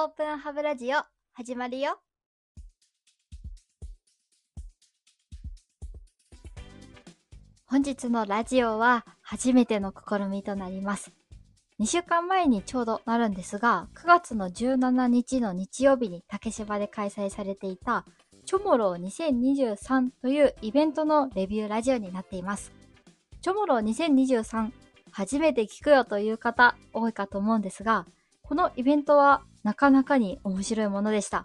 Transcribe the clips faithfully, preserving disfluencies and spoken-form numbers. オープンハブラジオ始まるよ。本日のラジオは初めての試みとなります。にしゅうかんまえにちょうどなるんですが、くがつのじゅうしちにちの日曜日に竹芝で開催されていたチョモローにせんにじゅうさんというイベントのレビューラジオになっています。チョモローにせんにじゅうさん、初めて聞くよという方多いかと思うんですが、このイベントはなかなかに面白いものでした。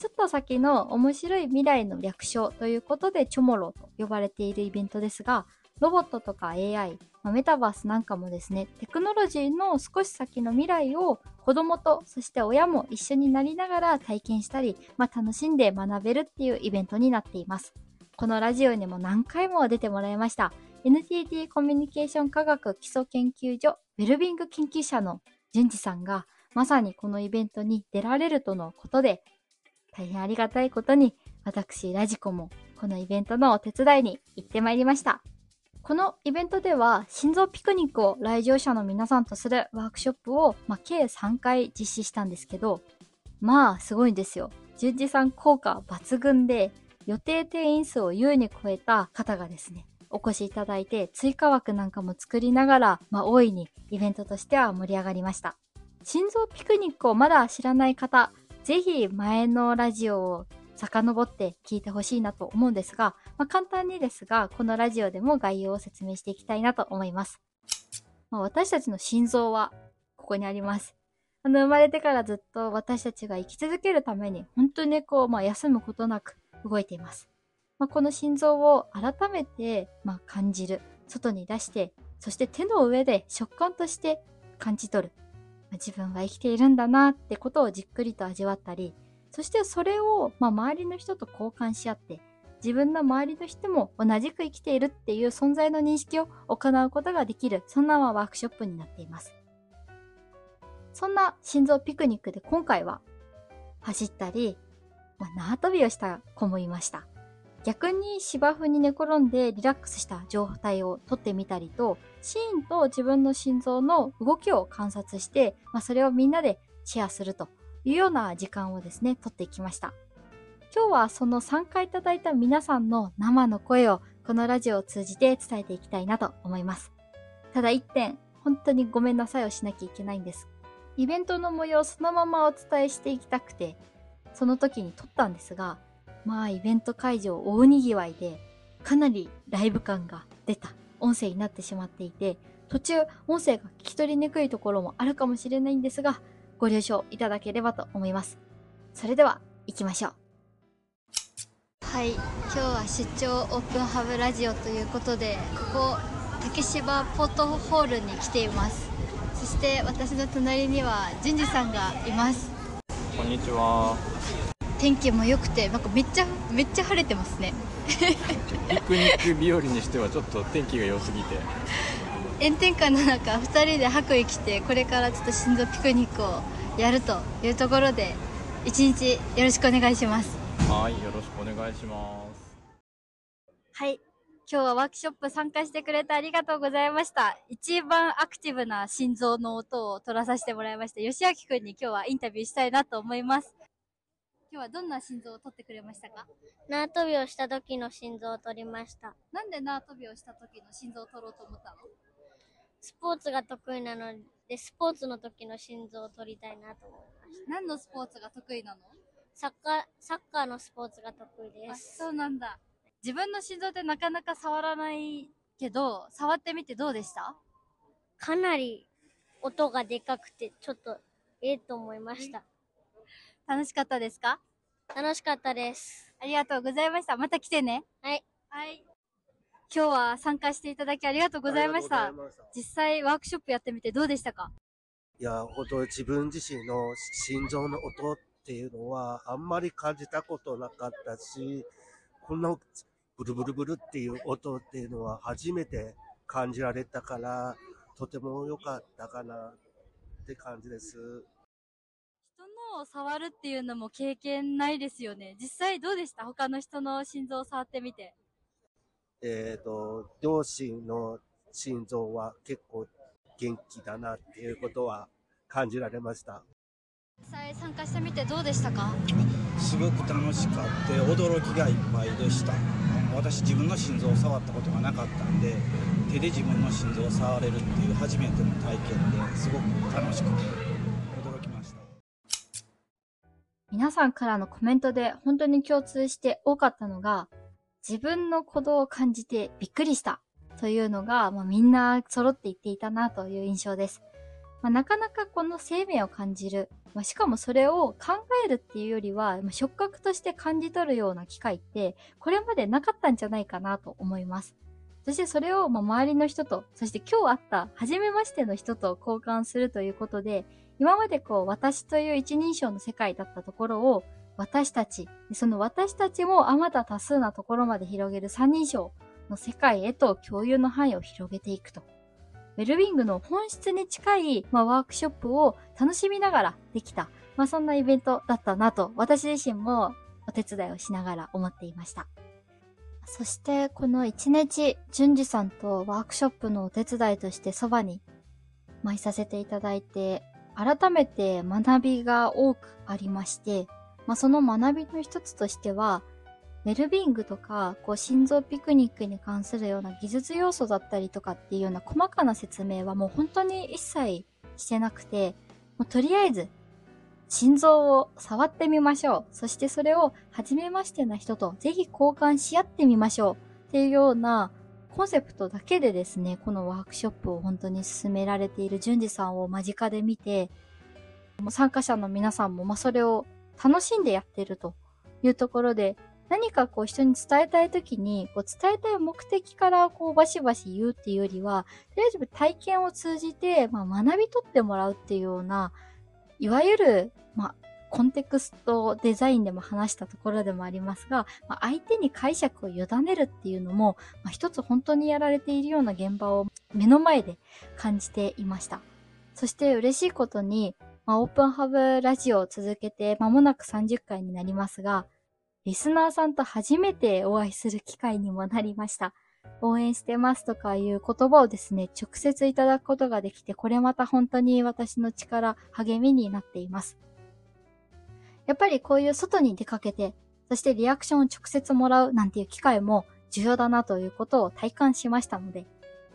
ちょっと先の面白い未来の略称ということでチョモロと呼ばれているイベントですが、ロボットとか エーアイ、メタバースなんかもですね、テクノロジーの少し先の未来を子供とそして親も一緒になりながら体験したり、まあ、楽しんで学べるっていうイベントになっています。このラジオにも何回も出てもらいました。エヌティーティー コミュニケーション科学基礎研究所ウェルビング研究者の淳二さんがまさにこのイベントに出られるとのことで、大変ありがたいことに私ラジコもこのイベントのお手伝いに行ってまいりました。このイベントでは心臓ピクニックを来場者の皆さんとするワークショップを、まあ、計さんかい実施したんですけど、まあすごいんですよ。淳二さん効果抜群で、予定定員数を優に超えた方がですねお越しいただいて、追加枠なんかも作りながら、まあ、大いにイベントとしては盛り上がりました。心臓ピクニックをまだ知らない方、ぜひ前のラジオを遡って聞いてほしいなと思うんですが、まあ、簡単にですが、このラジオでも概要を説明していきたいなと思います。まあ、私たちの心臓はここにあります。あの生まれてからずっと私たちが生き続けるために、本当にこう、まあ、休むことなく動いています。まあ、この心臓を改めて、まあ、感じる、外に出して、そして手の上で触感として感じ取る、まあ、自分が生きているんだなってことをじっくりと味わったり、そしてそれを、まあ、周りの人と交換し合って、自分の周りの人も同じく生きているっていう存在の認識を行うことができる、そんなワークショップになっています。そんな心臓ピクニックで今回は走ったり、まあ、縄跳びをした子もいました。逆に芝生に寝転んでリラックスした状態をとってみたりと、シーンと自分の心臓の動きを観察して、まあ、それをみんなでシェアするというような時間をですね、とっていきました。今日はその参加いただいた皆さんの生の声をこのラジオを通じて伝えていきたいなと思います。ただ一点、本当にごめんなさいをしなきゃいけないんです。イベントの模様をそのままお伝えしていきたくて、その時に撮ったんですが、まあイベント会場大にぎわいで、かなりライブ感が出た音声になってしまっていて、途中音声が聞き取りにくいところもあるかもしれないんですが、ご了承いただければと思います。それでは行きましょう。はい、今日は出張オープンハブラジオということで、ここ竹芝ポートホールに来ています。そして私の隣には淳二さんがいます。こんにちは。天気も良くて、なんかめっちゃめっちゃ晴れてますね。ピクニック日和にしてはちょっと天気が良すぎて、炎天下の中ふたりで白衣着て、これからちょっと心臓ピクニックをやるというところで、一日よろしくお願いします。はい、よろしくお願いします。はい、今日はワークショップ参加してくれてありがとうございました。一番アクティブな心臓の音を取らさせてもらいました吉明くんに今日はインタビューしたいなと思います。今日はどんな心臓を取ってくれましたか？縄跳びをした時の心臓を取りました。なんで縄跳びをした時の心臓を取ろうと思ったの？スポーツが得意なので、スポーツの時の心臓を取りたいなと思いました。何のスポーツが得意なの？サッカー、サッカーのスポーツが得意です。あ、そうなんだ。自分の心臓ってなかなか触らないけど、触ってみてどうでした？かなり音がでかくて、ちょっとええと思いました。楽しかったですか？楽しかったです。ありがとうございました。また来てね。はい。はい。今日は参加していただきありがとうございました。実際ワークショップやってみてどうでしたか？いや、本当に自分自身の心臓の音っていうのはあんまり感じたことなかったし、こんなブルブルブルっていう音っていうのは初めて感じられたから、とても良かったかなって感じです。触るっていうのも経験ないですよね。実際どうでした？他の人の心臓を触ってみて。えっと、両親の心臓は結構元気だなっていうことは感じられました。参加してみてどうでしたか？すごく楽しかった、驚きがいっぱいでした。私、自分の心臓を触ったことがなかったんで、手で自分の心臓を触れるっていう初めての体験ですごく楽しく驚きました。皆さんからのコメントで本当に共通して多かったのが、自分の鼓動を感じてびっくりしたというのが、まあ、みんな揃って言っていたなという印象です。まあ、なかなかこの生命を感じる、まあ、しかもそれを考えるっていうよりは、まあ、触覚として感じ取るような機会ってこれまでなかったんじゃないかなと思います。そしてそれをまあ周りの人と、そして今日会った初めましての人と交換するということで、今までこう私という一人称の世界だったところを私たち、その私たちもあまた多数なところまで広げる三人称の世界へと共有の範囲を広げていくと。ウェルビングの本質に近い、まあ、ワークショップを楽しみながらできた、まあ、そんなイベントだったなと私自身もお手伝いをしながら思っていました。そしてこの一日、淳二さんとワークショップのお手伝いとしてそばに、まあ、いさせていただいて、改めて学びが多くありまして、まあ、その学びの一つとしては、ウェルビーイングとか、こう、心臓ピクニックに関するような技術要素だったりとかっていうような細かな説明はもう本当に一切してなくて、もうとりあえず、心臓を触ってみましょう。そしてそれを初めましてな人とぜひ交換し合ってみましょう。っていうようなコンセプトだけでですね、このワークショップを本当に進められている淳二さんを間近で見て、もう参加者の皆さんもまあそれを楽しんでやってるというところで、何かこう人に伝えたいときに、こう伝えたい目的からこうバシバシ言うっていうよりは、とりあえず体験を通じて、まあ、学び取ってもらうっていうような、いわゆる、まあ、コンテクストデザインでも話したところでもありますが、まあ、相手に解釈を委ねるっていうのも、まあ、一つ本当にやられているような現場を目の前で感じていました。そして嬉しいことに、まあ、オープンハブラジオを続けて間もなくさんじゅっかいになりますが、リスナーさんと初めてお会いする機会にもなりました。応援してますとかいう言葉をですね、直接いただくことができて、これまた本当に私の力、励みになっています。やっぱりこういう外に出かけて、そしてリアクションを直接もらうなんていう機会も重要だなということを体感しましたので、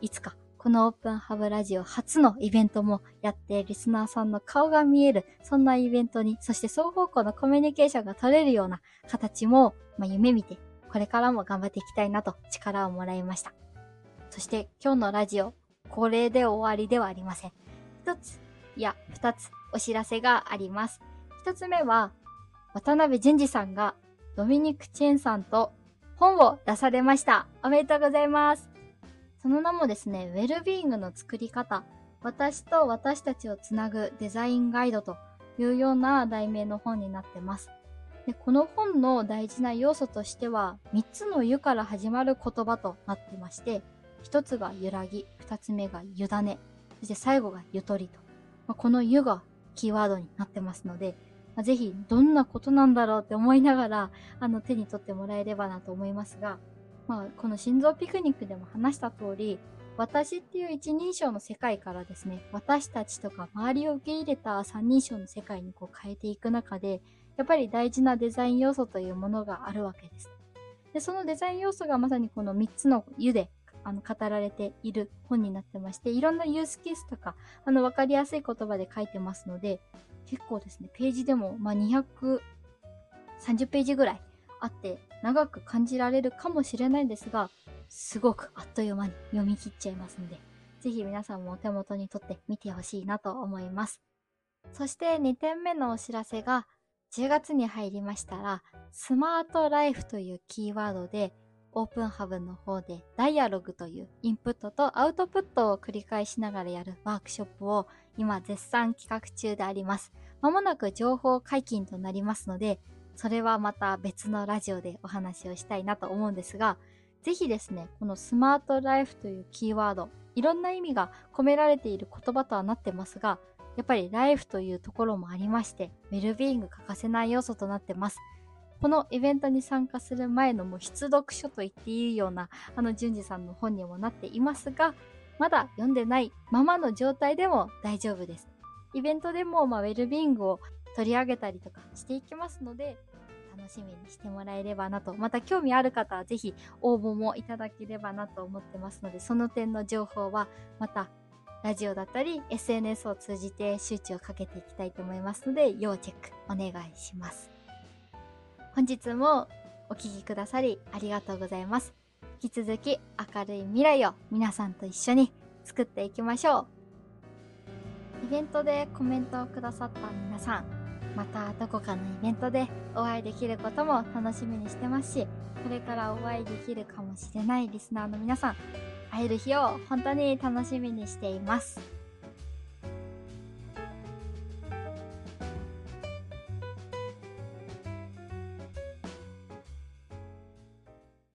いつかこのオープンハブラジオ初のイベントもやって、リスナーさんの顔が見える、そんなイベントに、そして双方向のコミュニケーションが取れるような形も、まあ、夢見て、これからも頑張っていきたいなと力をもらいました。そして今日のラジオ、これで終わりではありません。一つ、いや二つ、お知らせがあります。一つ目は、渡辺淳二さんがドミニク・チェンさんと本を出されました。おめでとうございます。その名もですね、ウェルビーイングの作り方、私と私たちをつなぐデザインガイドというような題名の本になってます。で、この本の大事な要素としては、みっつのゆから始まる言葉となってまして、ひとつが揺らぎ、ふたつめが委ね、そして最後がゆとりと。まあ、このゆがキーワードになってますので、まあ、ぜひどんなことなんだろうって思いながら、あの手に取ってもらえればなと思いますが、まあ、この心臓ピクニックでも話した通り、私っていう一人称の世界からですね、私たちとか周りを受け入れた三人称の世界にこう変えていく中で、やっぱり大事なデザイン要素というものがあるわけです。で、そのデザイン要素がまさにこのみっつの湯であの語られている本になってまして、いろんなユースケースとか、あのわかりやすい言葉で書いてますので、結構ですね、ページでもまあにひゃくさんじゅっページぐらいあって、長く感じられるかもしれないんですが、すごくあっという間に読み切っちゃいますので、ぜひ皆さんもお手元に取ってみてほしいなと思います。そしてにてんめのお知らせが、じゅうがつに入りましたら、スマートライフというキーワードで、オープンハブの方でダイアログというインプットとアウトプットを繰り返しながらやるワークショップを今絶賛企画中であります。まもなく情報解禁となりますので、それはまた別のラジオでお話をしたいなと思うんですが、ぜひですね、このスマートライフというキーワード、いろんな意味が込められている言葉とはなってますが、やっぱりライフというところもありまして、ウェルビーイング欠かせない要素となってます。このイベントに参加する前のもう必読書と言っていいような、あの淳二さんの本にもなっていますが、まだ読んでないままの状態でも大丈夫です。イベントでも、まあ、ウェルビーイングを取り上げたりとかしていきますので、楽しみにしてもらえればなと。また興味ある方はぜひ応募もいただければなと思ってますので、その点の情報はまたラジオだったり エスエヌエス を通じて周知をかけていきたいと思いますので、要チェックお願いします。本日もお聞きくださりありがとうございます。引き続き明るい未来を皆さんと一緒に作っていきましょう。イベントでコメントをくださった皆さん、またどこかのイベントでお会いできることも楽しみにしてますし、これからお会いできるかもしれないリスナーの皆さん、会える日を本当に楽しみにしています。